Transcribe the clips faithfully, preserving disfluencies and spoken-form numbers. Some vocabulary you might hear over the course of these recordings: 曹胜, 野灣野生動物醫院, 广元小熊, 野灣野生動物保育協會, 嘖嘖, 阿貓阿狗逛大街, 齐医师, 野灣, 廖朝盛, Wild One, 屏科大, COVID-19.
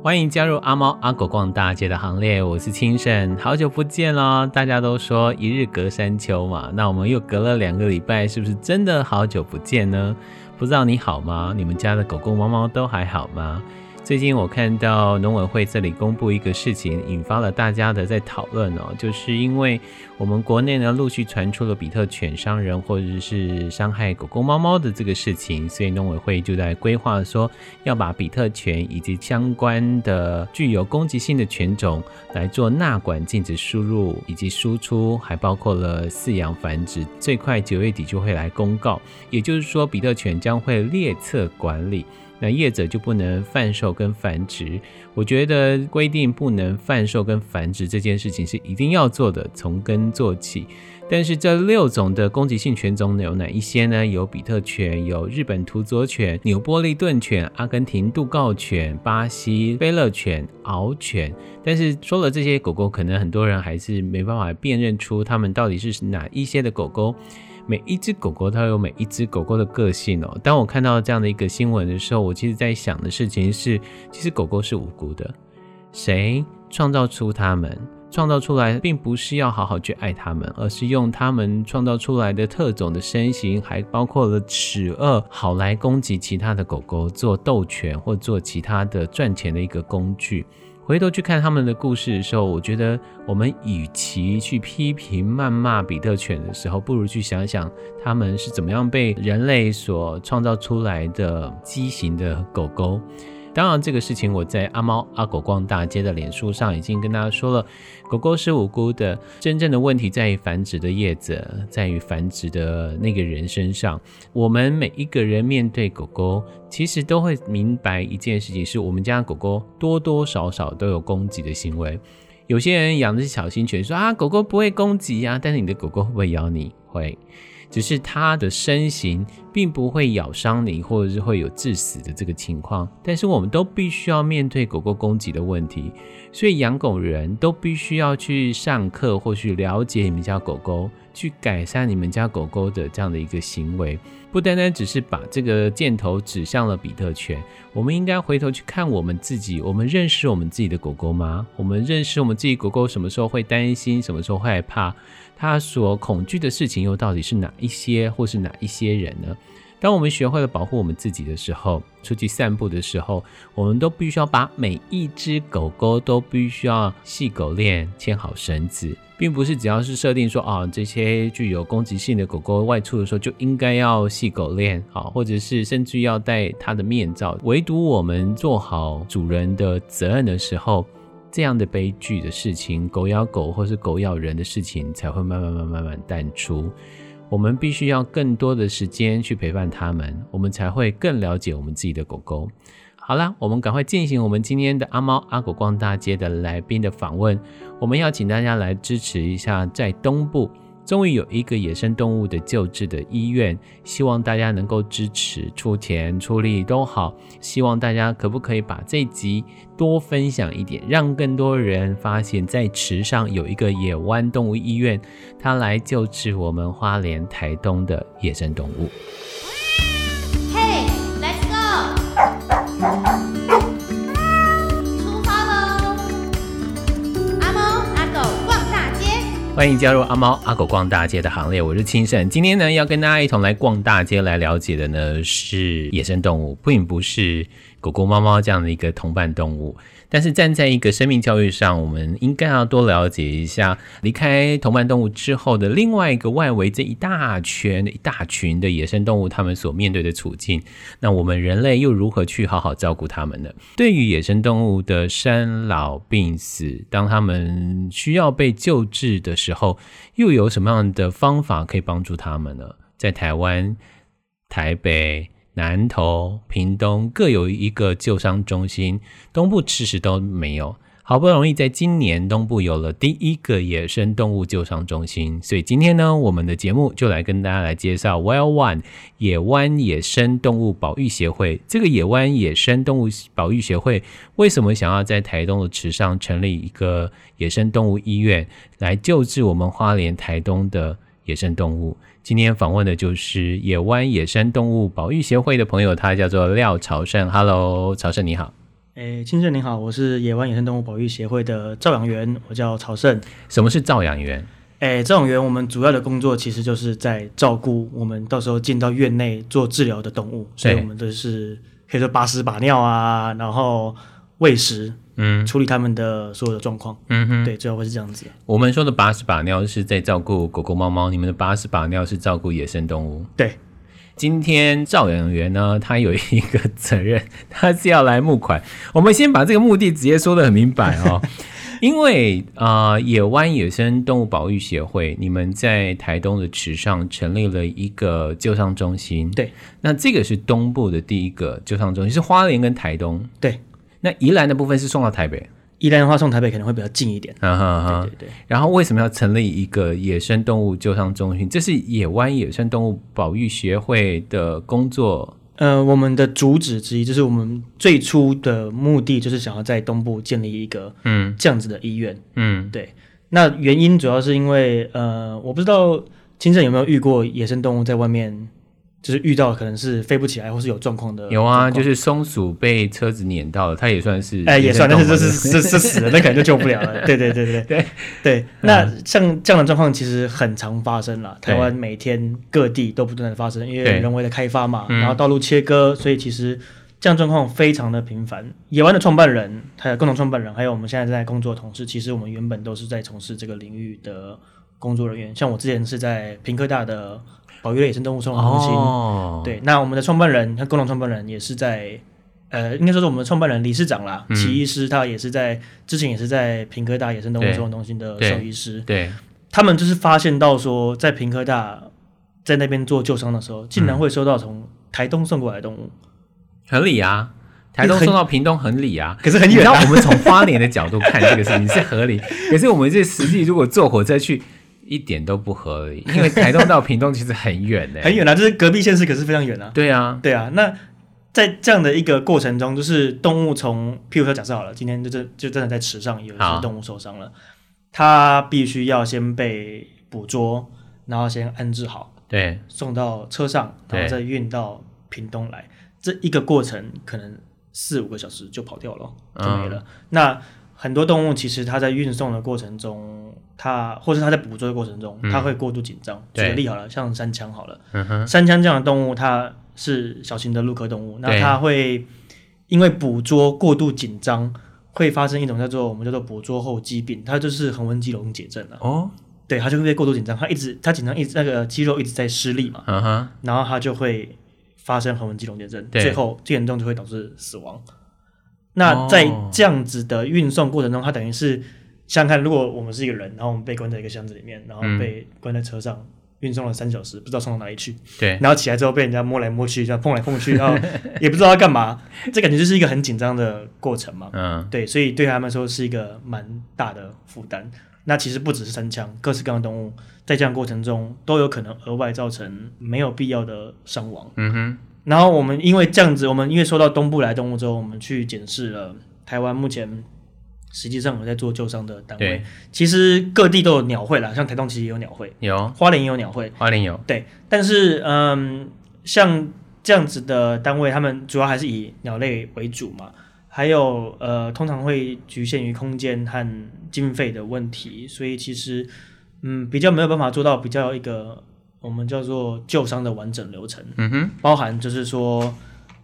欢迎加入阿猫阿狗逛大街的行列，我是清盛，好久不见咯。大家都说一日隔三秋嘛，那我们又隔了两个礼拜，是不是真的好久不见呢？不知道你好吗？你们家的狗狗猫猫都还好吗？最近我看到农委会这里公布一个事情，引发了大家的在讨论哦，就是因为我们国内呢陆续传出了比特犬伤人或者是伤害狗狗猫猫的这个事情，所以农委会就在规划说要把比特犬以及相关的具有攻击性的犬种来做纳管，禁止输入以及输出，还包括了饲养繁殖，最快九月底就会来公告。也就是说，比特犬将会列册管理，那业者就不能贩售跟繁殖。我觉得规定不能贩售跟繁殖这件事情是一定要做的，从根做起。但是这六种的攻击性犬种有哪一些呢？有比特犬，有日本土佐犬、纽波利顿犬、阿根廷杜告犬、巴西菲勒犬、獒犬。但是说了这些狗狗，可能很多人还是没办法辨认出它们到底是哪一些的狗狗。每一只狗狗它有每一只狗狗的个性哦。当我看到这样的一个新闻的时候，我其实在想的事情是，其实狗狗是无辜的，谁创造出它们？创造出来并不是要好好去爱它们，而是用它们创造出来的特种的身形，还包括了齿颚，好来攻击其他的狗狗，做斗犬或做其他的赚钱的一个工具。回头去看他们的故事的时候，我觉得我们与其去批评谩骂比特犬的时候，不如去想想他们是怎么样被人类所创造出来的畸形的狗狗。当然这个事情我在阿猫阿狗逛大街的脸书上已经跟大家说了，狗狗是无辜的，真正的问题在于繁殖的业者，在于繁殖的那个人身上。我们每一个人面对狗狗，其实都会明白一件事情，是我们家狗狗多多少少都有攻击的行为。有些人养的是小型犬，说啊狗狗不会攻击啊，但是你的狗狗会不会咬你？会，只是它的身形并不会咬伤你，或者是会有致死的这个情况。但是我们都必须要面对狗狗攻击的问题，所以养狗人都必须要去上课或去了解你们家狗狗，去改善你们家狗狗的这样的一个行为。不单单只是把这个箭头指向了比特犬，我们应该回头去看我们自己，我们认识我们自己的狗狗吗？我们认识我们自己狗狗什么时候会担心，什么时候会害怕，它所恐惧的事情又到底是哪一些或是哪一些人呢？当我们学会了保护我们自己的时候，出去散步的时候，我们都必须要把每一只狗狗都必须要系狗链，牵好绳子，并不是只要是设定说、哦、这些具有攻击性的狗狗外出的时候就应该要系狗链、哦、或者是甚至要戴它的面罩。唯独我们做好主人的责任的时候，这样的悲剧的事情，狗咬狗或是狗咬人的事情才会慢慢慢慢慢淡出。我们必须要更多的时间去陪伴他们，我们才会更了解我们自己的狗狗。好啦，我们赶快进行我们今天的阿猫阿狗逛大街的来宾的访问。我们要请大家来支持一下，在东部终于有一个野生动物的救治的医院，希望大家能够支持，出钱出力都好，希望大家可不可以把这一集多分享一点，让更多人发现在池上有一个野湾动物医院，它来救治我们花莲台东的野生动物。 Hey, let's go! 欢迎加入阿猫阿狗逛大街的行列，我是清盛。今天呢，要跟大家一同来逛大街，来了解的呢是野生动物，并不是狗狗、猫猫这样的一个同伴动物。但是站在一个生命教育上，我们应该要多了解一下离开同伴动物之后的另外一个外围这一大圈、一大群的野生动物，他们所面对的处境。那我们人类又如何去好好照顾他们呢？对于野生动物的生老病死，当他们需要被救治的时候，时候又有什么样的方法可以帮助他们呢？在台湾、台北、南投、屏东各有一个救伤中心，东部迟迟都没有。好不容易在今年东部有了第一个野生动物救伤中心，所以今天呢，我们的节目就来跟大家来介绍 Wild One 野湾野生动物保育协会。这个野湾野生动物保育协会为什么想要在台东的池上成立一个野生动物医院，来救治我们花莲台东的野生动物。今天访问的就是野湾野生动物保育协会的朋友，他叫做廖朝胜。 Hello 朝胜你好。诶，先生您好，我是野湾野生动物保育协会的照养员，我叫曹胜。什么是照养员？诶，照养员我们主要的工作其实就是在照顾我们到时候进到院内做治疗的动物，所以我们就是可以说把屎把尿啊，然后喂食，嗯，处理他们的所有的状况，嗯哼，对，主要会是这样子。我们说的把屎把尿是在照顾狗狗猫猫，你们的把屎把尿是照顾野生动物，对。今天照养员呢，他有一个责任，他是要来募款。我们先把这个目的直接说得很明白哦，因为呃，野湾野生动物保育协会，你们在台东的池上成立了一个救伤中心，对。那这个是东部的第一个救伤中心，是花莲跟台东，对。那宜兰的部分是送到台北，宜兰的话送台北可能会比较近一点，啊哈哈，对对对。然后为什么要成立一个野生动物救伤中心？这是野湾野生动物保育协会的工作。呃，我们的主旨之一就是我们最初的目的就是想要在东部建立一个嗯这样子的医院，嗯，对。那原因主要是因为呃，我不知道清盛有没有遇过野生动物在外面。就是遇到可能是飞不起来或是有状况的，有啊，就是松鼠被车子碾到了，它也算是，哎，也算，但是就是是是死了，那可能就救不了了。对对对对对对，那像这样的状况其实很常发生啦，台湾每天各地都不断的发生，因为人为的开发嘛，然后道路切割，所以其实这样状况非常的频繁。野湾的创办人，还有共同创办人，还有我们现在正在工作的同事，其实我们原本都是在从事这个领域的工作人员，像我之前是在屏科大的。保育类野生动物收容中心，哦，对，那我们的创办人，他共同创办人也是在，呃，应该说是我们的创办人理事长啦，齐医师，他也是在之前也是在屏科大野生动物收容中心的兽医师，对，对，他们就是发现到说，在屏科大在那边做救伤的时候，竟然会收到从台东送过来的动物，合理啊。台东送到屏东很理啊，可是很远啊。你知道我们从花莲的角度看这个事情是合理，可是我们这实际如果坐火车去。一点都不合理，因为台东到屏东其实很远的，欸，很远啊，就是隔壁县市，可是非常远啊。对啊，对啊。那在这样的一个过程中，就是动物从，譬如说假设好了，今天就真就真的在池上有一些动物受伤了，它必须要先被捕捉，然后先安置好，对，送到车上，然后再运到屏东来，这一个过程可能四五个小时就跑掉了，就没了。嗯，那很多动物其实它在运送的过程中，它或是它在捕捉的过程中，嗯，它会过度紧张。举个例好了，像山羌好了，嗯，山羌这样的动物它是小型的陆科动物，那它会因为捕捉过度紧张，会发生一种叫做我们叫做捕捉后肌病，它就是横纹肌溶解症了，啊。哦，对，它就会过度紧张，它一直它紧张一直那个肌肉一直在失力嘛，嗯，然后它就会发生横纹肌溶解症，最后最严重就会导致死亡。那在这样子的运送过程中，它等于是想想看，如果我们是一个人，然后我们被关在一个箱子里面，然后被关在车上运送了三小时，不知道送到哪里去。对，然后起来之后被人家摸来摸去，这样碰来碰去，然后也不知道要干嘛。这感觉就是一个很紧张的过程嘛。嗯，对，所以对他们说是一个蛮大的负担。那其实不只是山羌，各式各样的动物在这样的过程中都有可能额外造成没有必要的伤亡。嗯哼。然后我们因为这样子，我们因为收到东部来动物之后，我们去检视了台湾目前实际上有在做救伤的单位。其实各地都有鸟会啦，像台东其实也有鸟会，有花莲也有鸟会，花莲有。对，但是嗯，像这样子的单位，他们主要还是以鸟类为主嘛，还有呃，通常会局限于空间和经费的问题，所以其实嗯，比较没有办法做到比较一个。我们叫做救伤的完整流程，嗯哼，包含就是说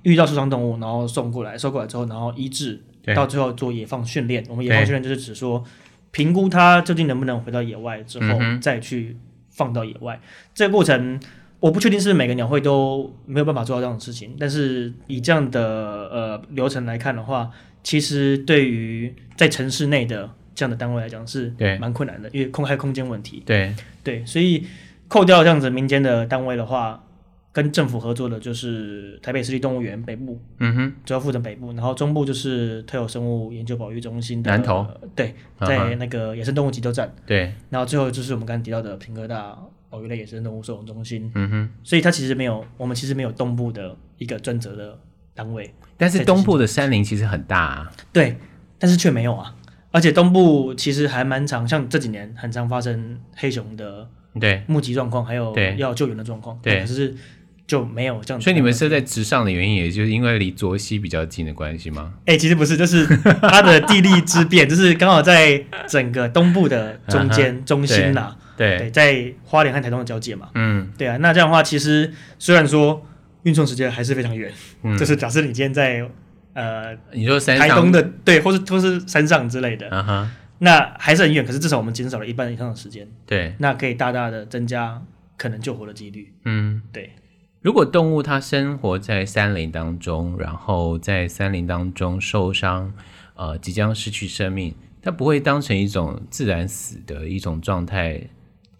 遇到受伤动物，然后送过来，收过来之后，然后医治，到最后做野放训练。我们野放训练就是指说评估它究竟能不能回到野外之后，嗯，再去放到野外。这个过程我不确定是每个鸟会都没有办法做到这样的事情，但是以这样的呃流程来看的话，其实对于在城市内的这样的单位来讲是蛮困难的，因为空还有空间问题。对对，所以。扣掉这样子民间的单位的话，跟政府合作的就是台北市立动物园北部，嗯哼，主要负责北部，然后中部就是特有生物研究保育中心的南投，呃、对，在那个野生动物急救站，对，然后最后就是我们刚才提到的屏科大保育类野生动物收容中心，嗯哼，所以它其实没有，我们其实没有东部的一个专责的单位，但是东部的山林其实很大啊，对，但是却没有啊，而且东部其实还蛮常，像这几年很常发生黑熊的。对，目击状况还有要救援的状况，对，可是就没有这样。所以你们设在直上的原因也就是因为离卓溪比较近的关系吗？欸，其实不是，就是它的地利之变就是刚好在整个东部的中间、啊、中心啦， 对， 对，在花莲和台东的交界嘛。嗯，对啊，那这样的话其实虽然说运送时间还是非常远，嗯，就是假设你今天在呃你说山上台东的，对，或 是, 或是山上之类的，啊哈，那还是很远，可是至少我们减少了一半以上的时间，对，那可以大大的增加可能救活的几率。嗯，对。如果动物它生活在山林当中，然后在山林当中受伤，呃，即将失去生命，它不会当成一种自然死的一种状态，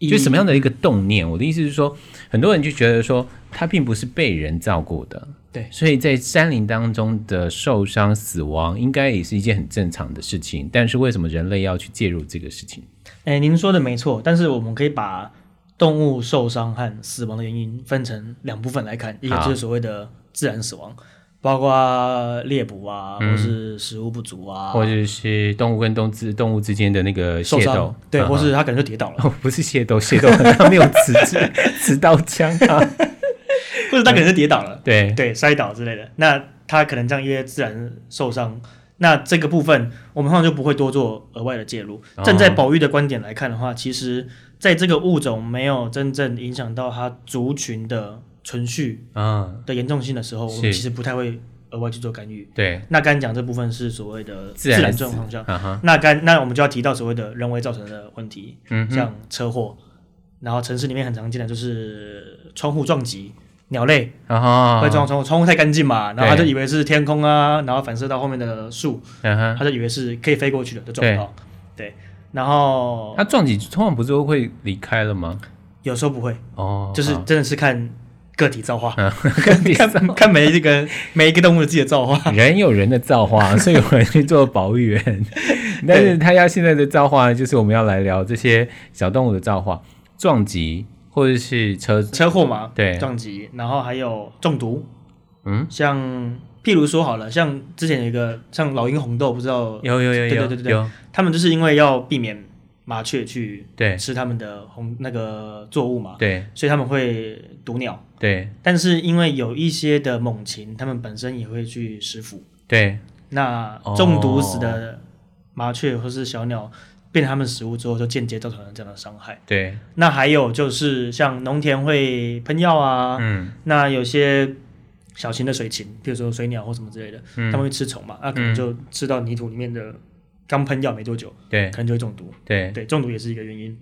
就什么样的一个动念？我的意思是说，很多人就觉得说，它并不是被人照顾的，对，所以在山林当中的受伤、死亡，应该也是一件很正常的事情。但是为什么人类要去介入这个事情？哎，您说的没错，但是我们可以把动物受伤和死亡的原因分成两部分来看，一个就是所谓的自然死亡，包括猎捕啊，嗯，或是食物不足啊，或者是动物跟动物动物之间的那个械斗，对，嗯，或是它可能就跌倒了，哦，不是械斗，械斗它没有持持刀枪啊，或者它可能是跌倒了，嗯，对对，摔倒之类的，那它可能这样因为自然受伤。那这个部分我们通常就不会多做额外的介入。站在保育的观点来看的话，其实在这个物种没有真正影响到它族群的存续的严重性的时候，我们其实不太会额外去做干预。对，那刚才讲这部分是所谓的自然状况下，那刚那我们就要提到所谓的人为造成的问题，像车祸，然后城市里面很常见的就是窗户撞击。鸟类会撞窗户，窗户太干净嘛，然后他就以为是天空啊，然后反射到后面的树，嗯，他就以为是可以飞过去的，就撞到。对，对，然后他撞击通常不是会离开了吗？有时候不会，哦，就是真的是看个体造化，啊，看, 看每一个每一个动物自己的造化。人有人的造化，所以我们去做保育员。但是他要现在的造化，就是我们要来聊这些小动物的造化，撞击。或者是车车祸嘛，对，撞击，然后还有中毒，嗯，像譬如说好了，像之前有一个像老鹰红豆，不知道有有有有，对对对对有，他们就是因为要避免麻雀去吃他们的红那个作物嘛，对，所以他们会毒鸟，对，但是因为有一些的猛禽，他们本身也会去食腐，对，那中毒死的麻雀或是小鸟。变成他们食物之后，就间接造成了这样的伤害。对，那还有就是像农田会喷药啊，嗯，那有些小型的水禽，比如说水鸟或什么之类的，嗯，他们会吃虫嘛，那，啊，可能就吃到泥土里面的，刚喷药没多久，对，可能就会中毒。对，对，中毒也是一个原因。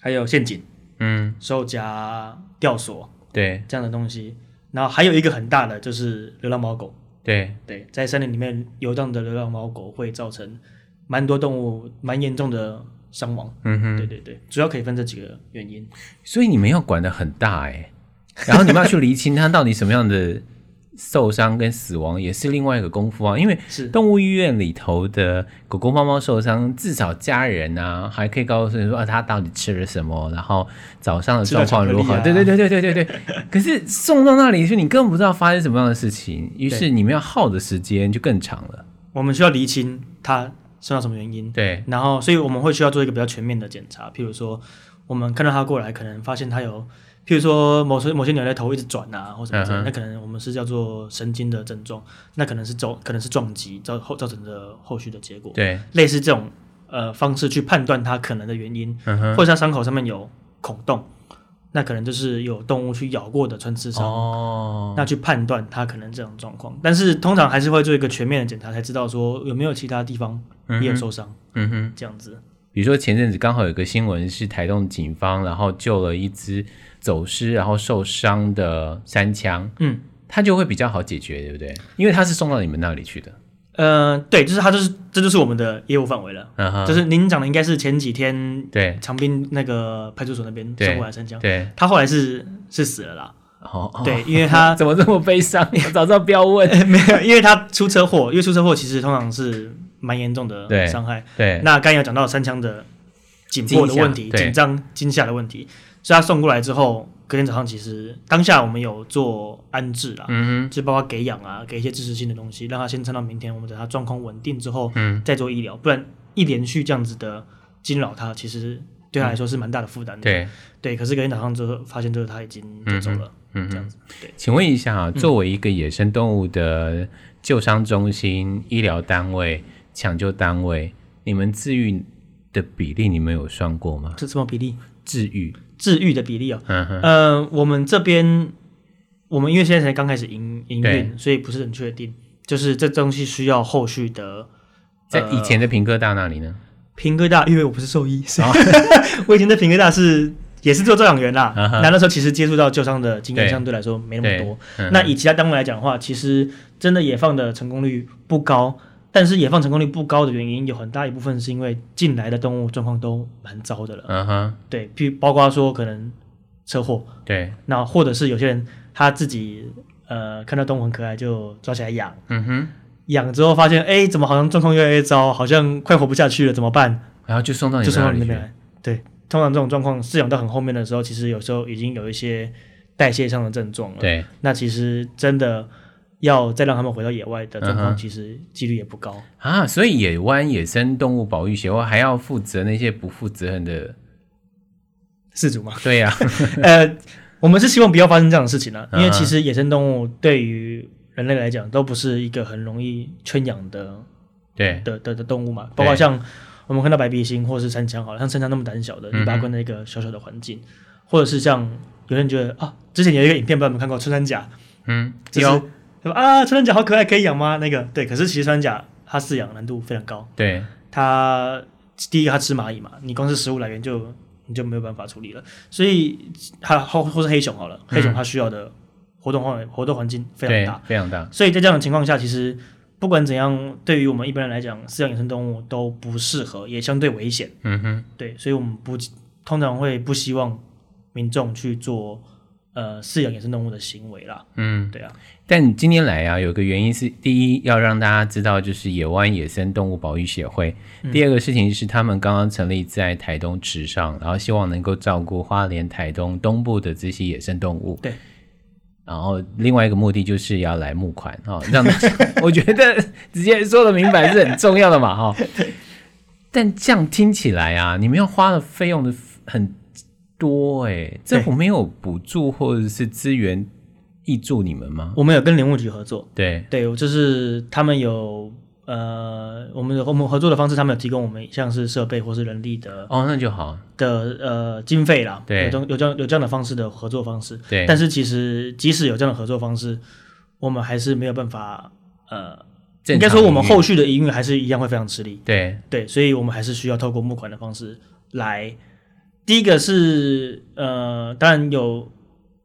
还有陷阱，嗯，兽夹、吊索，对，这样的东西。然后还有一个很大的就是流浪猫狗，对对，在森林里面游荡的流浪猫狗会造成。蛮多动物蛮严重的伤亡，嗯哼，对对对，主要可以分这几个原因。所以你们要管得很大哎，然后你们要去厘清它到底什么样的受伤跟死亡，也是另外一个功夫啊。因为动物医院里头的狗狗、猫猫受伤，至少家人啊还可以告诉你说啊，它到底吃了什么，然后早上的状况如何。啊，对对对对对对对。可是送到那里去，你根本不知道发生什么样的事情，于是你们要耗的时间就更长了。我们需要厘清它。受到什么原因？对，然后所以我们会需要做一个比较全面的检查，譬如说我们看到它过来，可能发现它有，譬如说某些某些鸟类头一直转啊，或什么之类，嗯，那可能我们是叫做神经的症状，那可能是走可能是撞击造造成的后续的结果，对，类似这种呃方式去判断它可能的原因，嗯，或者它伤口上面有孔洞，那可能就是有动物去咬过的穿刺伤，哦，那去判断它可能这种状况，但是通常还是会做一个全面的检查，才知道说有没有其他地方。也有受伤，嗯哼，这样子。比如说前阵子刚好有一个新闻是台东警方，然后救了一只走失然后受伤的山羌，嗯，它就会比较好解决，对不对？因为它是送到你们那里去的。呃，对，就是它就是这就是我们的业务范围了。嗯哼，就是您讲的应该是前几天对长滨那个派出所那边送过来的山羌，对，它后来是是死了啦。哦，对，因为他怎么这么悲伤？我早知道不要问。没有，因为他出车祸，因为出车祸其实通常是蛮严重的伤害。对，对那刚才有讲到山羌的紧迫的问题、紧张、惊吓的问题，所以他送过来之后，隔天早上其实当下我们有做安置啦，嗯，就包括给养啊，给一些支持性的东西，让他先撑到明天，我们等他状况稳定之后，嗯，再做医疗，不然一连续这样子的惊扰他，其实对他来说是蛮大的负担的。嗯、对对，可是隔天早上就发现，就是他已经走了。嗯嗯，这样子。对，请问一下啊，作为一个野生动物的救伤中心、嗯、医疗单位、抢救单位，你们自愈的比例你们有算过吗？是什么比例？治愈治愈的比例哦，嗯哼，呃，我们这边我们因为现在才刚开始营营运，所以不是很确定，就是这东西需要后续的。在以前的屏科大那里呢？屏科大，因为我不是兽医，哦、我以前在屏科大是也是做照养员啦。那、uh-huh. 那时候其实接触到救伤的经验相对来说没那么多。Uh-huh. 那以其他单位来讲的话，其实真的野放的成功率不高。但是野放成功率不高的原因有很大一部分是因为进来的动物状况都蛮糟的了。嗯、uh-huh. 对，包括说可能车祸。对，那或者是有些人他自己呃看到动物很可爱就抓起来养。嗯哼。养之后发现，哎，怎么好像状况越来越糟，好像快活不下去了，怎么办？然后就送到你们那里去。对，通常这种状况饲养到很后面的时候，其实有时候已经有一些代谢上的症状了。对，那其实真的要再让他们回到野外的状况，嗯、其实几率也不高啊。所以野湾野生动物保育协会还要负责那些不负责任的饲主吗？对呀、啊，呃，我们是希望不要发生这样的事情了、啊嗯，因为其实野生动物对于人类来讲都不是一个很容易圈养的对 的, 的, 的动物嘛，包括像我们看到白鼻心或是山羌好了，像山羌那么胆小的，你把它关在一个小小的环境、嗯、或者是像有人觉得啊，之前有一个影片不知道你们看过穿山甲，嗯，就是啊穿山甲好可爱可以养吗？那个对，可是其实穿山甲它饲养难度非常高，对，它第一个它吃蚂蚁嘛，你光是食物来源就你就没有办法处理了，所以它或或是黑熊好了，黑熊它需要的、嗯活动环活动环境非常大，非常大。所以在这样的情况下，其实不管怎样，对于我们一般人来讲，饲养野生动物都不适合，也相对危险。嗯哼，对，所以我们不通常会不希望民众去做呃饲养野生动物的行为啦。嗯，对啊。但今天来啊，有个原因是，第一要让大家知道，就是野湾野生动物保育协会、嗯。第二个事情是，他们刚刚成立在台东池上，然后希望能够照顾花莲、台东东部的这些野生动物。对。然后另外一个目的就是要来募款、哦、让大家我觉得直接说的明白是很重要的嘛、哦、但这样听起来啊，你们要花的费用的很多耶，政府没有补助或者是资源挹注你们吗？我们有跟林务局合作，对对，就是他们有呃我们，我们合作的方式，他们有提供我们像是设备或是人力的哦，那就好的呃经费啦，对，有有这样有这样的方式的合作方式，对。但是其实即使有这样的合作方式，我们还是没有办法呃，应该说我们后续的营运还是一样会非常吃力，对对，所以我们还是需要透过募款的方式来。第一个是呃，当然有。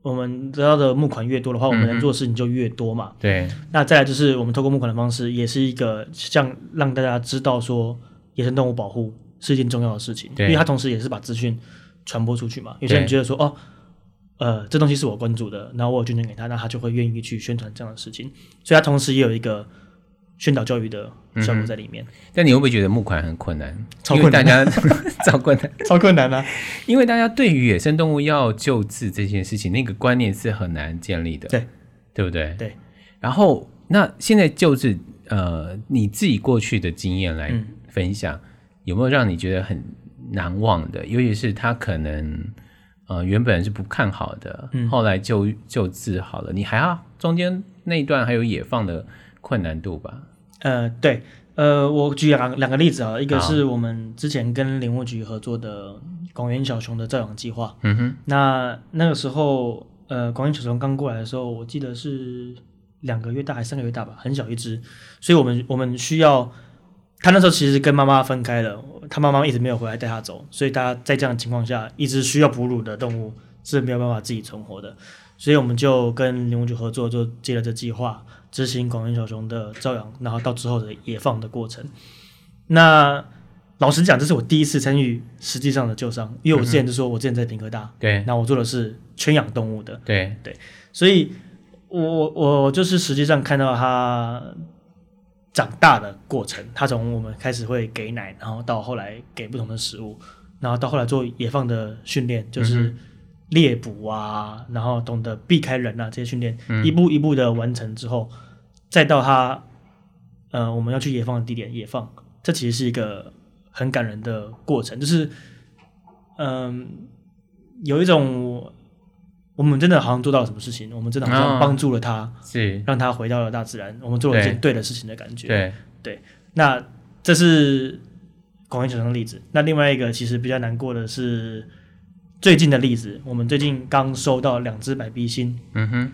我们得到的募款越多的话，我们能做的事情就越多嘛。嗯、对。那再来就是我们透过募款的方式，也是一个像让大家知道说，野生动物保护是一件重要的事情，因为它同时也是把资讯传播出去嘛。有些人觉得说，哦，呃，这东西是我关注的，然后我有捐赠给他，那他就会愿意去宣传这样的事情，所以它同时也有一个宣导教育的效果在里面。嗯、但你会不会觉得募款很困难？超困难，因为大家超困难，超困难啊！因为大家对于野生动物要救治这件事情，那个观念是很难建立的，对对不对？对。然后，那现在救治，呃，你自己过去的经验来分享，嗯、有没有让你觉得很难忘的？尤其是他可能，呃，原本是不看好的，嗯、后来救救治好了，你还要中间那一段还有野放的困难度吧？呃，对，呃，我举两两个例子啊，一个是我们之前跟林务局合作的广元小熊的照养计划，嗯哼，那那个时候，呃，广元小熊刚过来的时候，我记得是两个月大还是三个月大吧，很小一只，所以我们我们需要，他那时候其实跟妈妈分开了，他妈妈一直没有回来带他走，所以他在这样的情况下，一只需要哺乳的动物是没有办法自己存活的，所以我们就跟林务局合作，就接了这计划。执行广元小熊的照养，然后到之后的野放的过程。那老实讲，这是我第一次参与实际上的救伤，因为我之前就说，我之前在屏科大，对，那我做的是圈养动物的，对对，所以我我就是实际上看到它长大的过程，它从我们开始会给奶，然后到后来给不同的食物，然后到后来做野放的训练，就是。嗯猎捕啊，然后懂得避开人啊，这些训练、嗯、一步一步的完成之后，再到他呃，我们要去野放的地点野放，这其实是一个很感人的过程，就是嗯、呃，有一种我们真的好像做到了什么事情，我们真的好像帮助了他、哦、是让他回到了大自然，我们做了一件对的事情的感觉。 对, 对, 对那这是广义球场的例子。那另外一个其实比较难过的是最近的例子，我们最近刚收到两只白鼻心，嗯哼，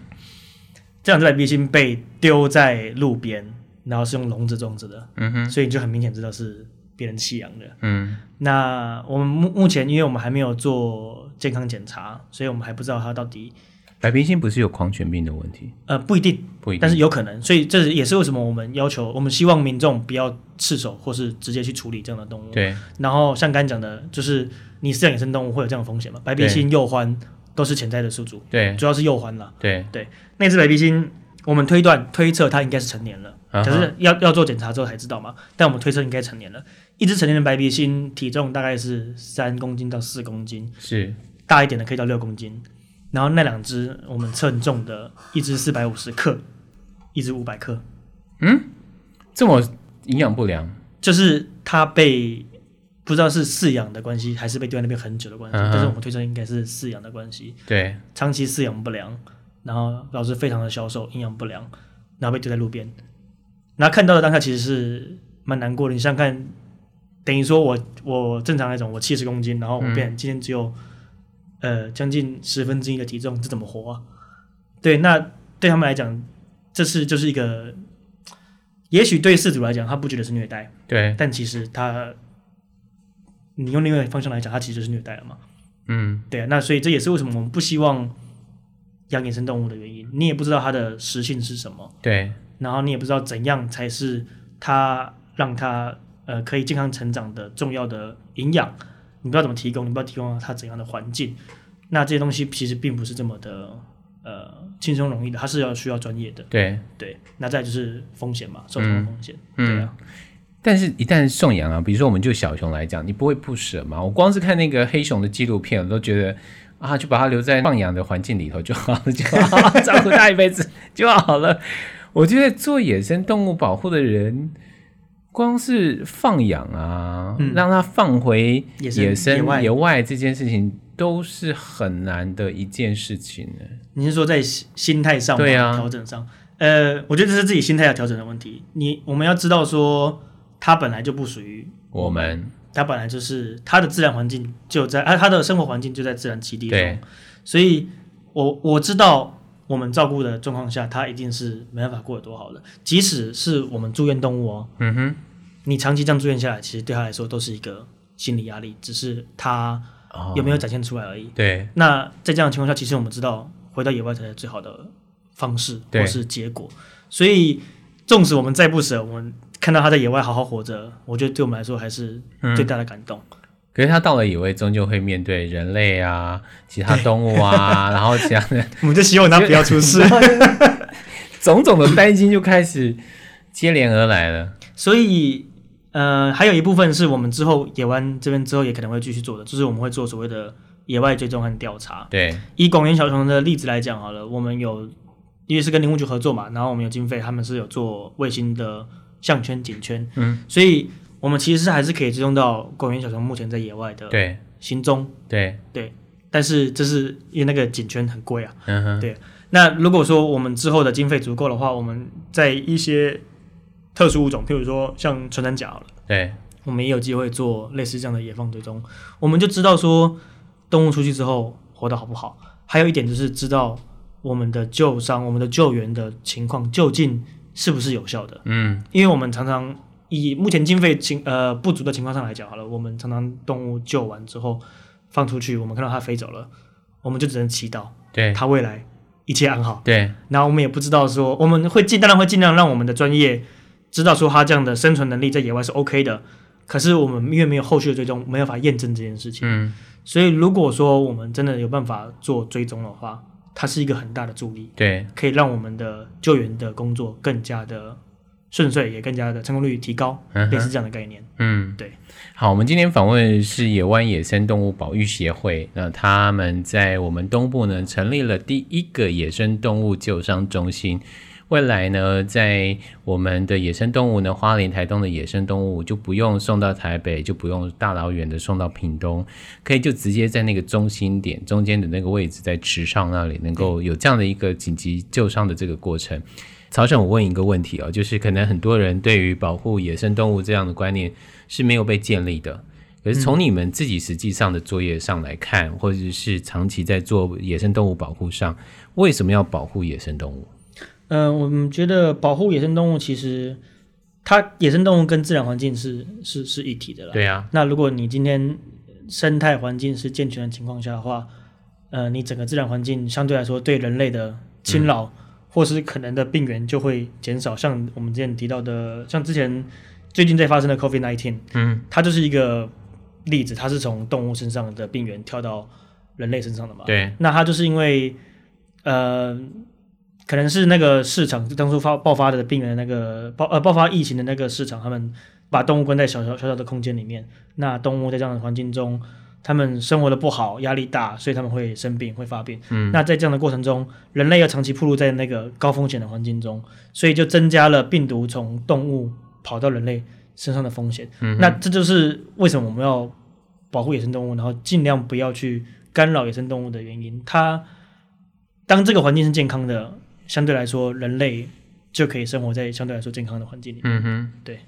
这两只白鼻心被丢在路边，然后是用笼子装着的，嗯哼，所以你就很明显知道是别人弃养的，嗯。那我们目前因为我们还没有做健康检查，所以我们还不知道它到底。白鼻心不是有狂犬病的问题？呃，不一定，不一定，但是有可能。所以这也是为什么我们要求，我们希望民众不要赤手或是直接去处理这样的动物。对。然后像刚才讲的，就是你饲养野生动物会有这样的风险嘛？白鼻心、鼬獾都是潜在的宿主，对，主要是鼬獾啦。对对，那只白鼻心，我们推断推测它应该是成年了，可、uh-huh. 是要要做检查之后才知道嘛。但我们推测应该成年了。一只成年的白鼻心体重大概是三公斤到四公斤，是大一点的可以到六公斤。然后那两只我们称重的，一只四百五十克，一只五百克。嗯，这么营养不良，就是它被不知道是饲养的关系，还是被丢在那边很久的关系。嗯、但是我们推测应该是饲养的关系。对，长期饲养不良，然后导致非常的消瘦，营养不良，然后被丢在路边。然后看到的当下其实是蛮难过的。你想想看，等于说我我正常来讲我七十公斤，然后我变、嗯、今天只有。呃，将近十分之一的体重，这怎么活啊？对，那对他们来讲，这是就是一个，也许对饲主来讲，他不觉得是虐待，对，但其实他，你用另外一个方向来讲，他其实就是虐待了嘛。嗯，对啊，那所以这也是为什么我们不希望养野生动物的原因。你也不知道它的食性是什么，对，然后你也不知道怎样才是它让它呃可以健康成长的重要的营养。你不知道怎么提供，你不知道提供它怎样的环境，那这些东西其实并不是这么的呃轻松容易的，它是要需要专业的。对对，那再就是风险嘛，受伤的风险、嗯。对啊、嗯，但是一旦送养啊，比如说我们就小熊来讲，你不会不舍嘛？我光是看那个黑熊的纪录片，我都觉得啊，就把它留在放养的环境里头就好了，就好好照顾它一辈子就好了。我觉得做野生动物保护的人。光是放养啊、嗯、让它放回野生野生野外, 野外这件事情都是很难的一件事情。你是说在心态上吗？对啊，调整上。呃，我觉得这是自己心态要调整的问题。你我们要知道说它本来就不属于我们，它本来就是它的自然环境就在、啊、它的生活环境就在自然栖地中，所以我我知道我们照顾的状况下，它一定是没办法过得多好的。即使是我们住院动物哦，嗯哼，你长期这样住院下来，其实对它来说都是一个心理压力，只是它有没有展现出来而已。哦、对。那在这样的情况下，其实我们知道回到野外才是最好的方式或是结果。所以，纵使我们再不舍，我们看到它在野外好好活着，我觉得对我们来说还是最大的感动。嗯，可是他到了野外，终究会面对人类啊、其他动物啊，然后其他的，我们就希望他不要出事，种种的担心就开始接连而来了。所以，呃，还有一部分是我们之后野湾这边之后也可能会继续做的，就是我们会做所谓的野外追踪和调查。对，以广元小熊的例子来讲好了，我们有因为是跟林务局合作嘛，然后我们有经费，他们是有做卫星的项圈、颈圈，嗯，所以。我们其实还是可以追踪到广元小熊目前在野外的行踪，对 对, 对，但是这是因为那个颈圈很贵啊，嗯哼，对。那如果说我们之后的经费足够的话，我们在一些特殊物种，譬如说像穿山甲好了，对，我们也有机会做类似这样的野放追踪，我们就知道说动物出去之后活得好不好。还有一点就是知道我们的救伤、我们的救援的情况究竟是不是有效的，嗯，因为我们常常。以目前经费呃不足的情况上来讲好了，我们常常动物救完之后放出去，我们看到它飞走了，我们就只能祈祷，对，它未来一切安好。对，然后我们也不知道说，我们会尽当然会尽量让我们的专业知道说它这样的生存能力在野外是 OK 的，可是我们因为没有后续的追踪，没有办法验证这件事情。嗯，所以如果说我们真的有办法做追踪的话，它是一个很大的助力，对，可以让我们的救援的工作更加的。顺遂，也更加的成功率提高，嗯，类似这样的概念。嗯，对。好，我们今天访问是野湾野生动物保育协会，那他们在我们东部呢成立了第一个野生动物救伤中心。未来呢，在我们的野生动物呢，花莲、台东的野生动物就不用送到台北，就不用大老远的送到屏东，可以就直接在那个中心点中间的那个位置，在池上那里能够有这样的一个紧急救伤的这个过程。曹省，我问一个问题哦，就是可能很多人对于保护野生动物这样的观念是没有被建立的，可是从你们自己实际上的作业上来看，嗯、或者是长期在做野生动物保护上，为什么要保护野生动物？呃，我们觉得保护野生动物，其实它野生动物跟自然环境是是是一体的啦。对啊。那如果你今天生态环境是健全的情况下的话，呃，你整个自然环境相对来说对人类的侵扰、嗯、或是可能的病源就会减少。像我们之前提到的，像之前最近在发生的 COVID 十九， 嗯，它就是一个例子，它是从动物身上的病源跳到人类身上的嘛。对。那它就是因为呃，可能是那个市场当初爆发的病源的那个爆呃爆发疫情的那个市场，他们把动物关在小小小小的空间里面，那动物在这样的环境中，他们生活的不好，压力大，所以他们会生病，会发病。嗯。那在这样的过程中，人类又长期暴露在那个高风险的环境中，所以就增加了病毒从动物跑到人类身上的风险。嗯。那这就是为什么我们要保护野生动物，然后尽量不要去干扰野生动物的原因。它当这个环境是健康的，相对来说人类就可以生活在相对来说健康的环境里面。嗯哼，对。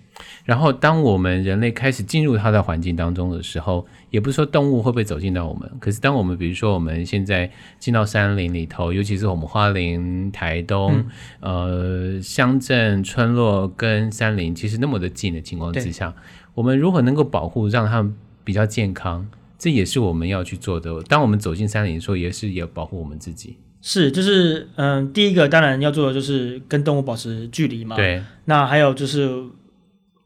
然后当我们人类开始进入它的环境当中的时候，也不是说动物会不会走进到我们，可是当我们比如说我们现在进到山林里头，尤其是我们花莲、台东、嗯、呃，乡镇、村落跟山林其实那么的近的情况之下，我们如何能够保护让它们比较健康，这也是我们要去做的。当我们走进山林的时候，也是也保护我们自己。是，就是嗯、呃，第一个当然要做的就是跟动物保持距离嘛。对。那还有就是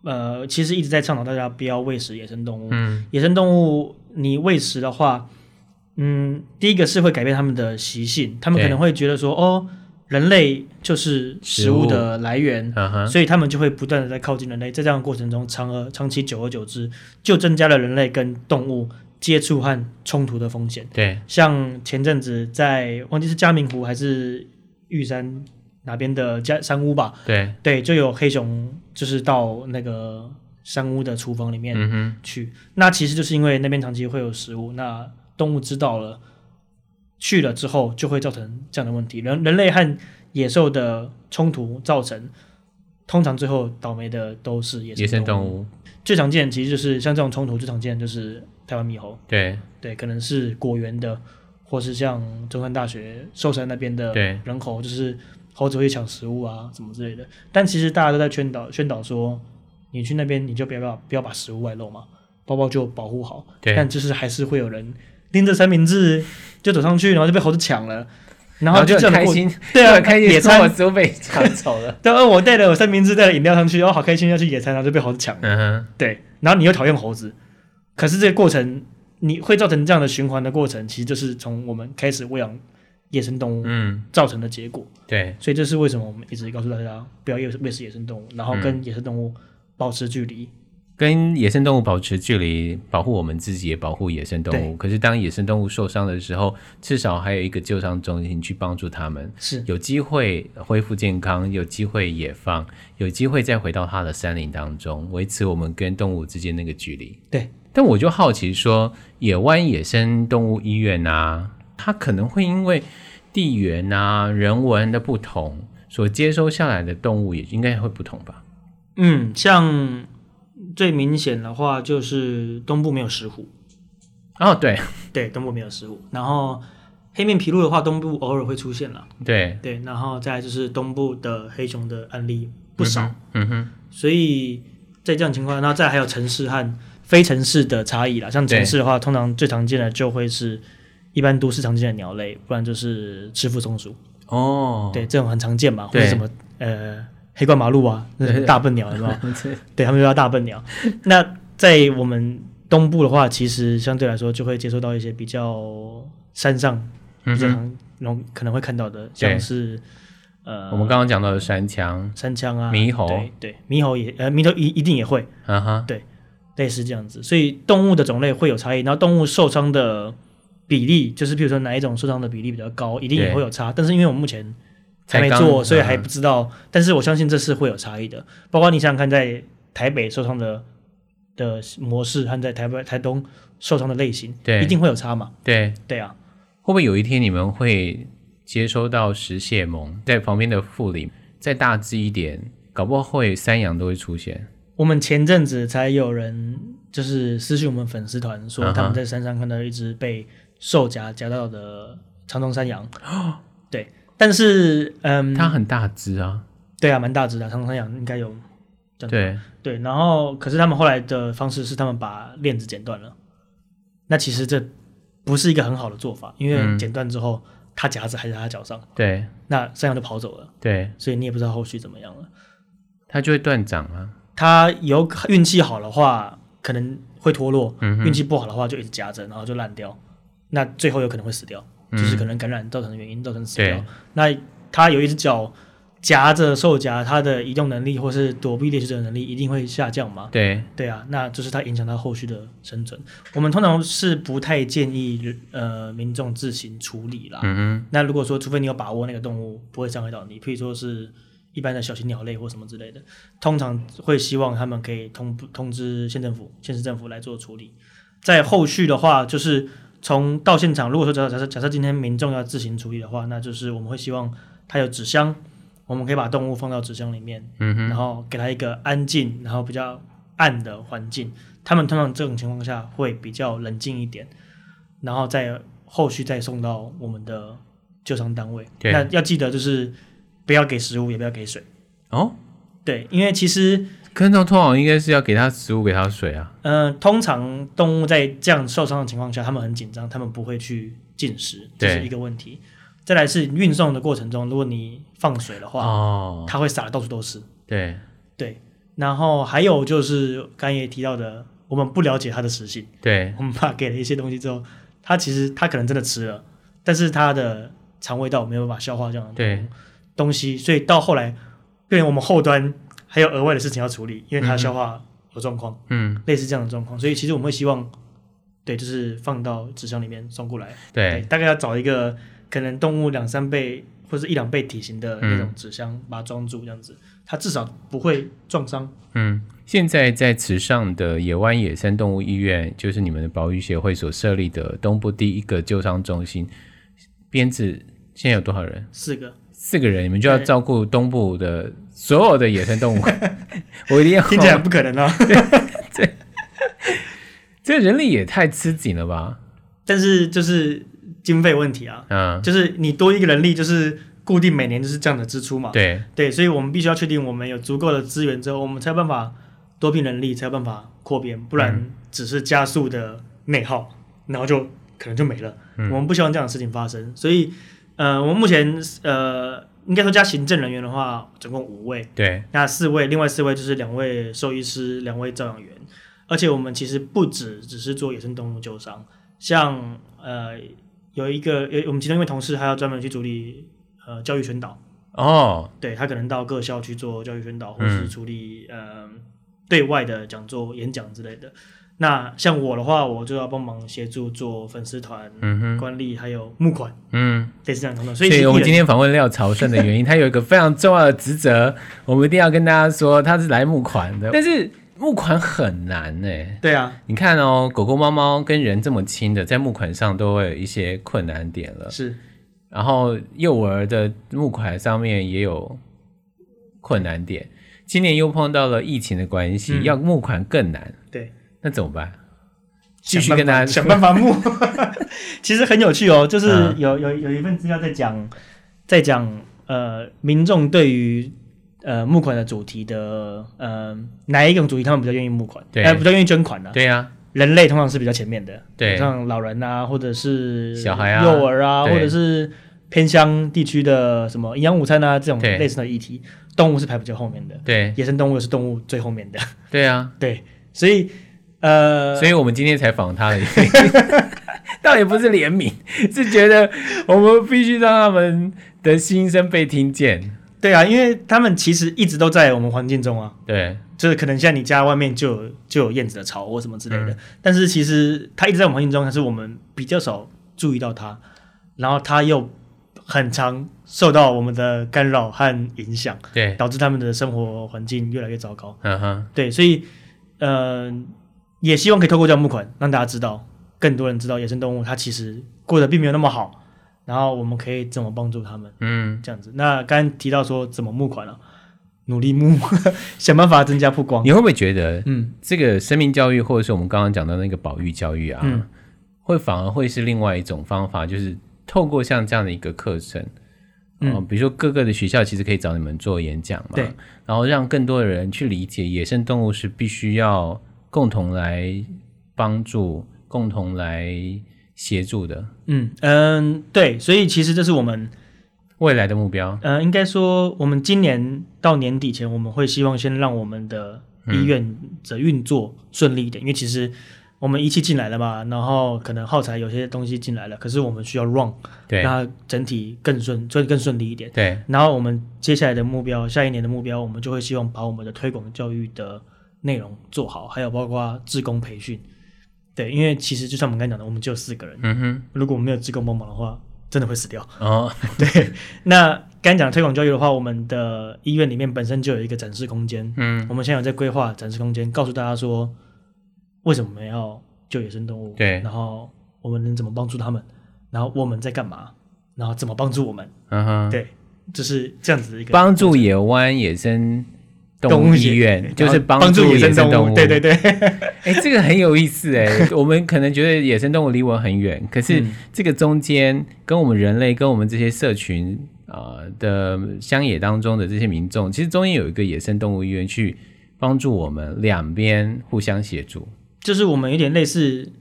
呃，其实一直在倡导大家不要喂食野生动物。嗯。野生动物你喂食的话，嗯，第一个是会改变他们的习性，他们可能会觉得说，哦，人类就是食物的来源，uh-huh、所以他们就会不断的在靠近人类。在这样的过程中，长而长期久而久之，就增加了人类跟动物接触和冲突的风险。对，像前阵子在忘记是嘉明湖还是玉山哪边的家山屋吧，对对，就有黑熊就是到那个山屋的厨房里面去、嗯、那其实就是因为那边长期会有食物，那动物知道了去了之后就会造成这样的问题。 人, 人类和野兽的冲突造成通常最后倒霉的都是野生动物。最常见其实就是像这种冲突，最常见就是台湾猕猴。对对，可能是果园的，或是像中山大学寿山那边的人猴，就是猴子会抢食物啊什么之类的。但其实大家都在宣导宣导说，你去那边你就不要不要把食物外露嘛，包包就保护好。对。但就是还是会有人拎着三明治就走上去，然后就被猴子抢了。然后就很开心，对啊，很开心，野餐我食物被抢走了。对啊，我带了我三明治，带了饮料上去，哦，好开心，要去野餐，然后就被猴子抢了。嗯、对，然后你又讨厌猴子，可是这个过程你会造成这样的循环的过程，其实就是从我们开始喂养野生动物造成的结果。嗯、对，所以这是为什么我们一直告诉大家不要喂食野生动物，然后跟野生动物保持距离。嗯，跟野生动物保持距离，保护我们自己也保护野生动物。可是当野生动物受伤的时候，至少还有一个救伤中心去帮助他们，是有机会恢复健康，有机会野放，有机会再回到它的山林当中，维持我们跟动物之间那个距离。对。但我就好奇说，野湾野生动物医院啊，它可能会因为地缘啊、人文的不同，所接收下来的动物也应该会不同吧？嗯，像最明显的话就是东部没有石虎。哦，对对，东部没有石虎。然后黑面琵鹭的话，东部偶尔会出现了。对对，然后再来就是东部的黑熊的案例不少。嗯 哼, 嗯哼所以在这样情况，然后再还有城市和非城市的差异啦。像城市的话，通常最常见的就会是一般都市常见的鸟类，不然就是赤腹松鼠。哦，对，这种很常见嘛，或者什么呃。黑冠麻鹭啊，大笨鸟有没有？对，他们就叫大笨鸟。那在我们东部的话，其实相对来说就会接受到一些比较山上比较常、嗯、可能会看到的，像是呃，我们刚刚讲到的山羌、山羌啊、猕猴，对对，猕猴也呃，猕猴一一定也会，啊哈，对，类似这样子。所以动物的种类会有差异，然后动物受伤的比例，就是譬如说哪一种受伤的比例比较高，一定也会有差。但是因为我们目前才没做，所以还不知道、嗯。但是我相信这是会有差异的，包括你想想看，在台北受伤的的模式和在台北、台东受伤的类型，对，一定会有差嘛？对，对啊。会不会有一天你们会接收到食蟹獴在旁边的腹鳞，再大只一点，搞不好会三羊都会出现？我们前阵子才有人就是私讯我们粉丝团说，他们在山上看到一只被兽夹夹到的长鬃山羊。哦，对。但是，嗯，它很大只啊，对啊，蛮大只的，长鬃山羊应该有，对对。然后，可是他们后来的方式是他们把链子剪断了，那其实这不是一个很好的做法，因为剪断之后，它、嗯、夹子还在它脚上，对，那山羊就跑走了，对，所以你也不知道后续怎么样了，它就会断掌啊。它有运气好的话，可能会脱落、嗯；运气不好的话，就一直夹着，然后就烂掉，那最后有可能会死掉。就是可能感染造成的原因造成死掉、嗯、那他有一只脚夹着兽夹，他的移动能力或是躲避猎食者的能力一定会下降嘛，对对啊，那就是他影响他后续的生存。我们通常是不太建议呃民众自行处理啦，嗯嗯，那如果说除非你有把握那个动物不会伤害到你，譬如说是一般的小型鸟类或什么之类的，通常会希望他们可以 通, 通知县政府县市政府来做处理。在后续的话就是从到现场，如果说假设假设今天民众要自行处理的话，那就是我们会希望他有纸箱，我们可以把动物放到纸箱里面、嗯、然后给他一个安静然后比较暗的环境，他们通常这种情况下会比较冷静一点，然后再后续再送到我们的救伤单位。那要记得就是不要给食物也不要给水哦，对，因为其实可是通常应该是要给它食物给它水啊。嗯、呃，通常动物在这样受伤的情况下他们很紧张，他们不会去进食，这是一个问题。再来是运送的过程中，如果你放水的话、哦、它会洒得到处都是，对对。然后还有就是刚才也提到的，我们不了解它的食性，对，我们把给了一些东西之后，它其实它可能真的吃了，但是它的肠胃道没有办法消化这样的东西，所以到后来对我们后端还有额外的事情要处理，因为它消化有状况，嗯，类似这样的状况，所以其实我们会希望，对，就是放到纸箱里面送过来，对，对，大概要找一个可能动物两三倍或者一两倍体型的那种纸箱，嗯、把它装住，这样子，它至少不会撞伤。嗯，现在在池上的野湾野生动物医院，就是你们的保育协会所设立的东部第一个救伤中心，编制现在有多少人？四个。四个人，你们就要照顾东部的所有的野生动物。我一定要听起来不可能啊！这这人力也太吃紧了吧？但是就是经费问题啊，嗯，就是你多一个人力，就是固定每年就是这样的支出嘛。对对，所以我们必须要确定我们有足够的资源之后，我们才有办法多聘人力，才有办法扩编，不然只是加速的内耗，然后就可能就没了、嗯。我们不希望这样的事情发生，所以。呃，我们目前呃，应该说加行政人员的话，总共五位。对，那四位，另外四位就是两位兽医师，两位照养员。而且我们其实不止只是做野生动物救伤，像呃有一个有我们其中一位同事，他要专门去处理呃教育宣导。哦，对，他可能到各校去做教育宣导，或是处理、嗯、呃对外的讲座、演讲之类的。那像我的话，我就要帮忙协助做粉丝团、嗯、管理还有募款，嗯，类似这样的。所以，所以我们今天访问廖朝圣的原因，他有一个非常重要的职责，我们一定要跟大家说，他是来募款的。但是募款很难哎、欸，对啊，你看哦，狗狗、猫猫跟人这么亲的，在募款上都会有一些困难点了。是，然后幼儿的募款上面也有困难点，今年又碰到了疫情的关系，嗯、要募款更难。对。那怎么办？继续跟大家想办法募。其实很有趣哦，就是有有有一份资料在讲，在讲呃民众对于呃募款的主题的呃哪一种主题他们比较愿意募款，对，呃、比较愿意捐款呢、啊？对啊，人类通常是比较前面的，对，像老人啊，或者是小孩啊、幼儿啊，或者是偏乡地区的什么营养午餐啊这种类似的议题，动物是排比较后面的，对，野生动物是动物最后面的，对啊，对，所以。呃，所以我们今天采访他的原因，倒也不是怜悯，是觉得我们必须让他们的心声被听见。对啊，因为他们其实一直都在我们环境中啊。对，就是可能现在你家外面就有就有燕子的巢或什么之类的，嗯、但是其实它一直在我们环境中，但是我们比较少注意到它，然后它又很常受到我们的干扰和影响，对，导致他们的生活环境越来越糟糕。嗯哼，对，所以呃，也希望可以透过这样募款，让大家知道，更多人知道野生动物它其实过得并没有那么好，然后我们可以怎么帮助他们？嗯，这样子。那刚刚提到说怎么募款了、啊？努力募想办法增加曝光。你会不会觉得，嗯，这个生命教育或者是我们刚刚讲到那个保育教育啊、嗯，会反而会是另外一种方法，就是透过像这样的一个课程，嗯、呃，比如说各个的学校其实可以找你们做演讲嘛，对，然后让更多的人去理解野生动物是必须要共同来帮助、共同来协助的。嗯嗯，对，所以其实这是我们未来的目标，呃，应该说我们今年到年底前，我们会希望先让我们的医院的运作顺利一点、嗯，因为其实我们仪器进来了嘛，然后可能耗材有些东西进来了，可是我们需要 run， 对，让它整体更顺，所以更顺利一点。对，然后我们接下来的目标，下一年的目标，我们就会希望把我们的推广教育的内容做好，还有包括志工培训。对，因为其实就像我们刚才讲的，我们只有四个人，嗯哼，如果我们没有志工帮忙的话。真的会死掉、哦、对，那刚讲推广教育的话，我们的医院里面本身就有一个展示空间，嗯，我们现在有在规划展示空间，告诉大家说为什么我们要救野生动物，对，然后我们能怎么帮助他们，然后我们在干嘛，然后怎么帮助我们、嗯、对，就是这样子的一个帮助野湾野生动物医院，就是帮助野生动物，对对对，哎、欸，这个很有意思哎、欸。我们可能觉得野生动物离我很远，可是这个中间跟我们人类、跟我们这些社群啊、呃、的乡野当中的这些民众，其实中间有一个野生动物医院去帮助我们，两边互相协助，就是我们有点类似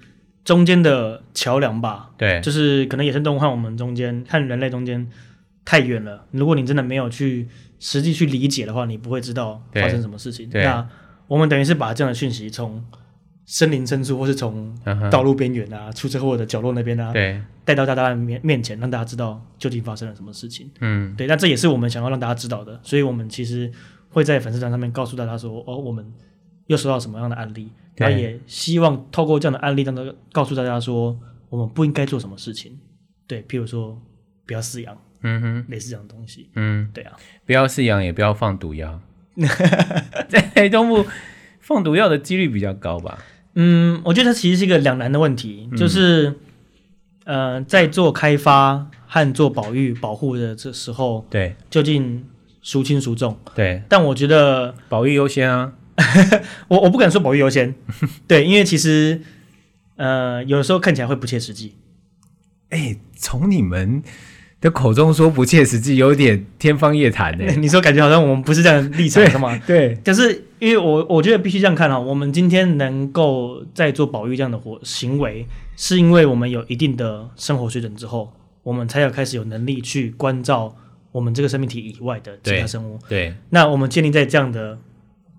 中间的桥梁吧。对，就是可能野生动物和我们中间、和人类中间太远了，如果你真的没有去。实际去理解的话，你不会知道发生什么事情。那我们等于是把这样的讯息从森林深处，或是从道路边缘啊、出车祸的角落那边啊，带到大家的面前，让大家知道究竟发生了什么事情。嗯，对。那这也是我们想要让大家知道的，所以我们其实会在粉丝团上面告诉大家说，哦，我们又收到什么样的案例，那也希望透过这样的案例，让大家告诉大家说，我们不应该做什么事情。对，譬如说，不要饲养。嗯哼，类似这样的东西，嗯，对啊，不要饲养，也不要放毒药，在动物放毒药的几率比较高吧？嗯，我觉得它其实是一个两难的问题，嗯、就是呃，在做开发和做保育保护的这时候，对，究竟孰轻孰重？对，但我觉得保育优先啊，我我不敢说保育优先，对，因为其实呃，有的时候看起来会不切实际。哎、欸，从你们。的口中说不切实际，有点天方夜谭呢、欸。你说感觉好像我们不是这样的立场，是吗？对。可是因为我我觉得必须这样看哈，我们今天能够在做保育这样的活行为，是因为我们有一定的生活水准之后，我们才有开始有能力去关照我们这个生命体以外的其他生物。对。对，那我们建立在这样的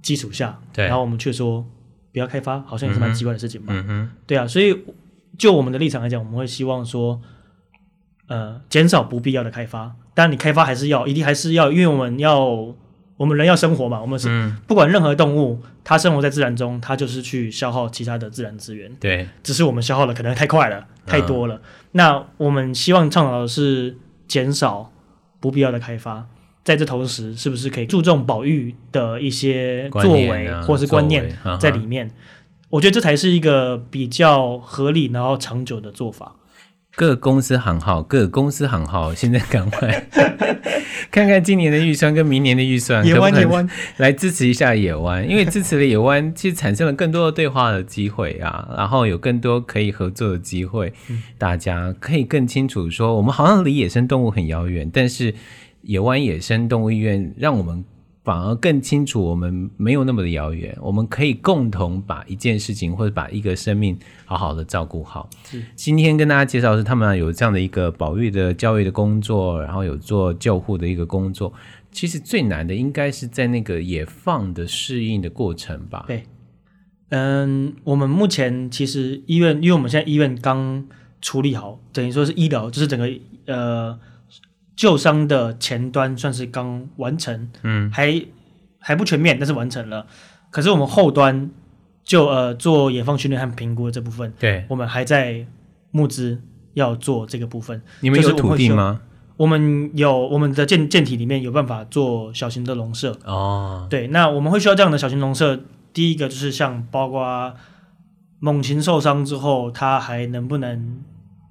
基础下，对，然后我们却说不要开发，好像也是蛮奇怪的事情嘛。嗯哼。对啊，所以就我们的立场来讲，我们会希望说。呃，减少不必要的开发，当然你开发还是要，一定还是要，因为我们要，我们人要生活嘛，我们是、嗯、不管任何动物，它生活在自然中，它就是去消耗其他的自然资源，对，只是我们消耗的可能太快了，太多了。嗯、那我们希望倡导的是减少不必要的开发，在这同时，是不是可以注重保育的一些作为、啊、或是观念在里面、嗯？我觉得这才是一个比较合理然后长久的做法。各公司行号，各公司行号，现在赶快看看今年的预算跟明年的预算，野湾野湾来支持一下野湾，因为支持了野湾，其实产生了更多的对话的机会啊，然后有更多可以合作的机会，嗯、大家可以更清楚说，我们好像离野生动物很遥远，但是野湾野生动物医院让我们反而更清楚，我们没有那么的遥远，我们可以共同把一件事情或者把一个生命好好的照顾好。今天跟大家介绍的是他们有这样的一个保育的教育的工作，然后有做救护的一个工作。其实最难的应该是在那个野放的适应的过程吧。对，嗯，我们目前其实医院，因为我们现在医院刚处理好，等于说是医疗，就是整个呃。救伤的前端算是刚完成，嗯，还还不全面，但是完成了。可是我们后端就呃做野放训练和评估的这部分，对，我们还在募资要做这个部分。你们有土地吗？就是我们有我们的舰舰体里面有办法做小型的农舍哦，对，那我们会需要这样的小型农舍。第一个就是像包括猛禽受伤之后，它还能不能，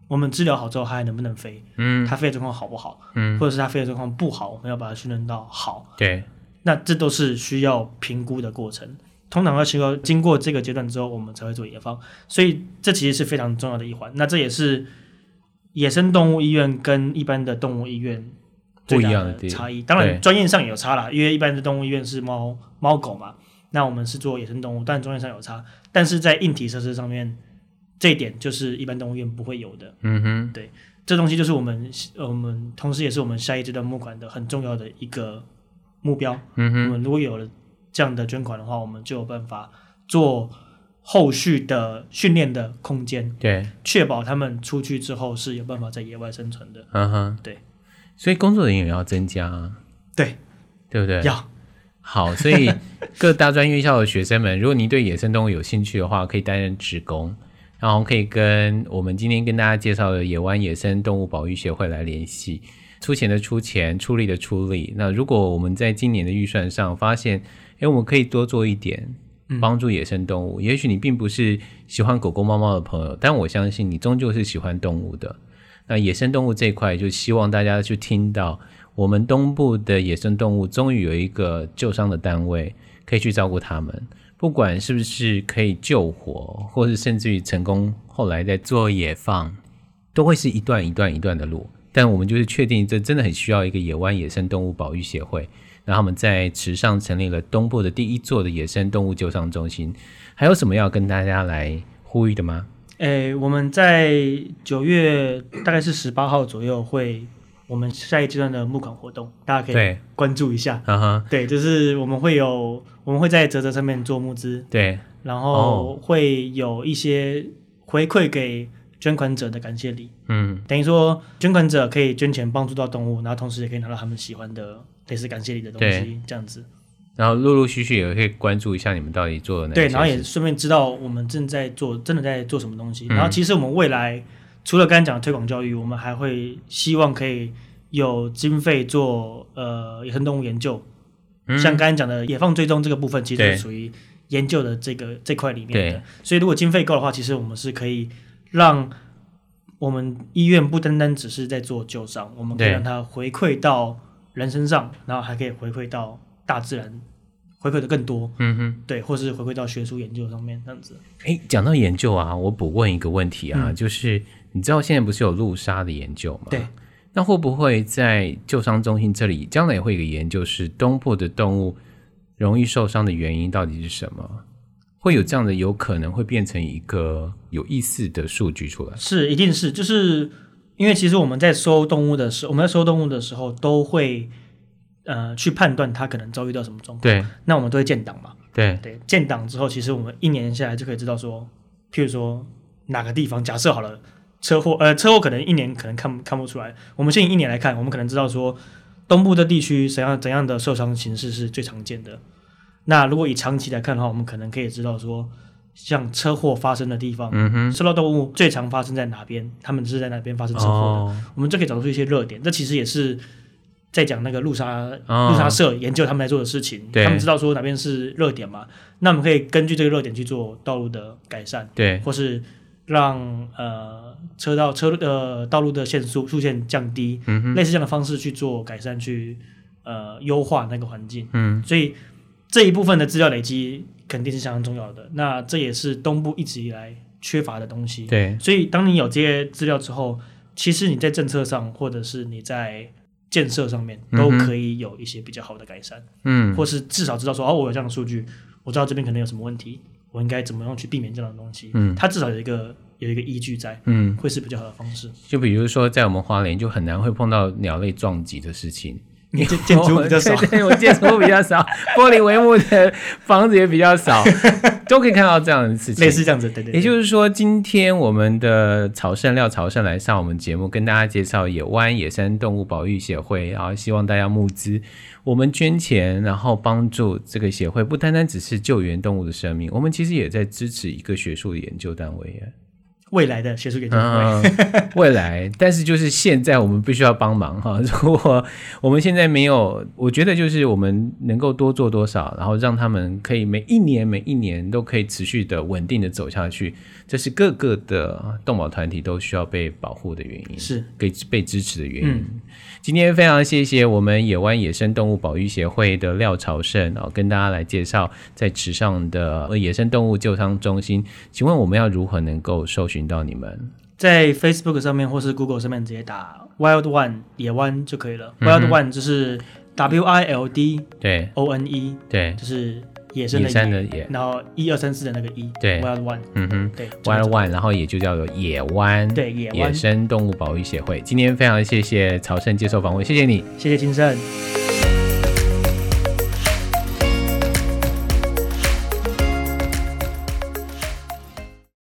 我们治疗好之后它还能不能飞？嗯，它飞的状况好不好？嗯，或者是它飞的状况不好，我们要把它训练到好。对，那这都是需要评估的过程。通常要经过这个阶段之后，我们才会做野放，所以这其实是非常重要的一环。那这也是野生动物医院跟一般的动物医院不一样的差异。当然，专业上也有差啦，因为一般的动物医院是猫猫狗嘛，那我们是做野生动物，但专业上有差。但是在硬体设施上面，这一点就是一般动物医院不会有的。嗯哼，对，这东西就是我们我们同时也是我们下一阶段募款的很重要的一个目标。嗯哼，我们如果有了这样的捐款的话，我们就有办法做后续的训练的空间，对，确保他们出去之后是有办法在野外生存的。嗯哼，对，所以工作人员也要增加啊，对，对不对？要好，所以各大专院校的学生们，如果您对野生动物有兴趣的话，可以担任志工，然后可以跟我们今天跟大家介绍的野湾野生动物保育协会来联系。出钱的出钱，出力的出力。那如果我们在今年的预算上发现，哎，我们可以多做一点帮助野生动物，嗯，也许你并不是喜欢狗狗猫猫的朋友，但我相信你终究是喜欢动物的。那野生动物这一块，就希望大家去听到我们东部的野生动物终于有一个救伤的单位可以去照顾他们，不管是不是可以救活，或是甚至于成功后来在做野放，都会是一段一段一段的路。但我们就是确定这真的很需要一个野湾野生动物保育协会，然后他们在池上成立了东部的第一座的野生动物救伤中心。还有什么要跟大家来呼吁的吗？欸，我们在九月大概是十八号左右会我们下一阶段的募款活动，大家可以关注一下。对，uh-huh. 对，就是我们会有我们会在嘖嘖上面做募资，对，然后会有一些回馈给捐款者的感谢礼，嗯，等于说捐款者可以捐钱帮助到动物，然后同时也可以拿到他们喜欢的类似感谢礼的东西，这样子。然后陆陆续续也可以关注一下你们到底做了哪些事，对，然后也顺便知道我们正在做真的在做什么东西，嗯。然后其实我们未来除了刚才讲的推广教育，我们还会希望可以有经费做呃野生动物研究，嗯，像刚才讲的野放追踪这个部分，其实属于研究的这个这块里面的。所以如果经费够的话，其实我们是可以让我们医院不单单只是在做救伤，我们可以让它回馈到人身上，然后还可以回馈到大自然，回馈的更多。嗯哼，对，或是回馈到学术研究上面，这样子。哎，讲到研究啊，我补问一个问题啊，嗯，就是你知道现在不是有路杀的研究吗？对，那会不会在救伤中心这里，将来也会有一个研究是东部的动物容易受伤的原因到底是什么？会有这样的，有可能会变成一个有意思的数据出来，是一定是，就是因为其实我们在收动物的时候，我们在收动物的时候都会呃去判断它可能遭遇到什么状况，对，那我们都会建档嘛，对对，建档之后，其实我们一年下来就可以知道说，譬如说哪个地方，假设好了，车祸，呃，车祸可能一年可能看看不出来，我们先以一年来看，我们可能知道说东部的地区怎样怎样的受伤形式是最常见的。那如果以长期来看的话，我们可能可以知道说，像车祸发生的地方，嗯，受到动物最常发生在哪边，他们是在哪边发生车祸的，哦，我们就可以找出一些热点。这其实也是在讲那个路杀，哦，路杀社研究他们在做的事情，他们知道说哪边是热点嘛，那我们可以根据这个热点去做道路的改善，对，或是让呃车道车呃道路的限速速限降低，嗯，类似这样的方式去做改善，去呃优化那个环境，嗯，所以这一部分的资料累积肯定是相当重要的，那这也是东部一直以来缺乏的东西。对，所以当你有这些资料之后，其实你在政策上或者是你在建设上面都可以有一些比较好的改善，嗯，或是至少知道说，哦，我有这样的数据，我知道这边可能有什么问题，我应该怎么样去避免这样的东西，嗯，它至少有一个有一个依据在，嗯，会是比较好的方式。就比如说在我们花莲就很难会碰到鸟类撞击的事情，你建筑物比较少，对，对，我建筑物比较少，玻璃帷幕的房子也比较少，都可以看到这样的事情，类似这样子，对对。也就是说，今天我们的草圣廖草圣来上我们节目，跟大家介绍野湾野生动物保育协会，然后希望大家募资，我们捐钱，然后帮助这个协会，不单单只是救援动物的生命，我们其实也在支持一个学术的研究单位耶。未来的学术研究会、嗯、未来，但是就是现在我们必须要帮忙哈。如果我们现在没有，我觉得就是我们能够多做多少，然后让他们可以每一年每一年都可以持续的稳定的走下去，这是各个的动保团体都需要被保护的原因，是可以被支持的原因、嗯、今天非常谢谢我们野湾野生动物保育协会的廖朝胜、哦、跟大家来介绍在池上的野生动物救伤中心。请问我们要如何能够搜寻到你们？在 Facebook 上面或是 Google 上面直接打 Wild One 野湾就可以了、嗯、Wild One 就是 W I L D O N E 对，就是野生的野，然后一二三四的那个一，对 ，Wild One， 嗯哼，对 ，Wild One， 然后也就叫做野湾，对，野湾野生动物保育协会。今天非常谢谢朝胜接受访问，谢谢你，谢谢金盛。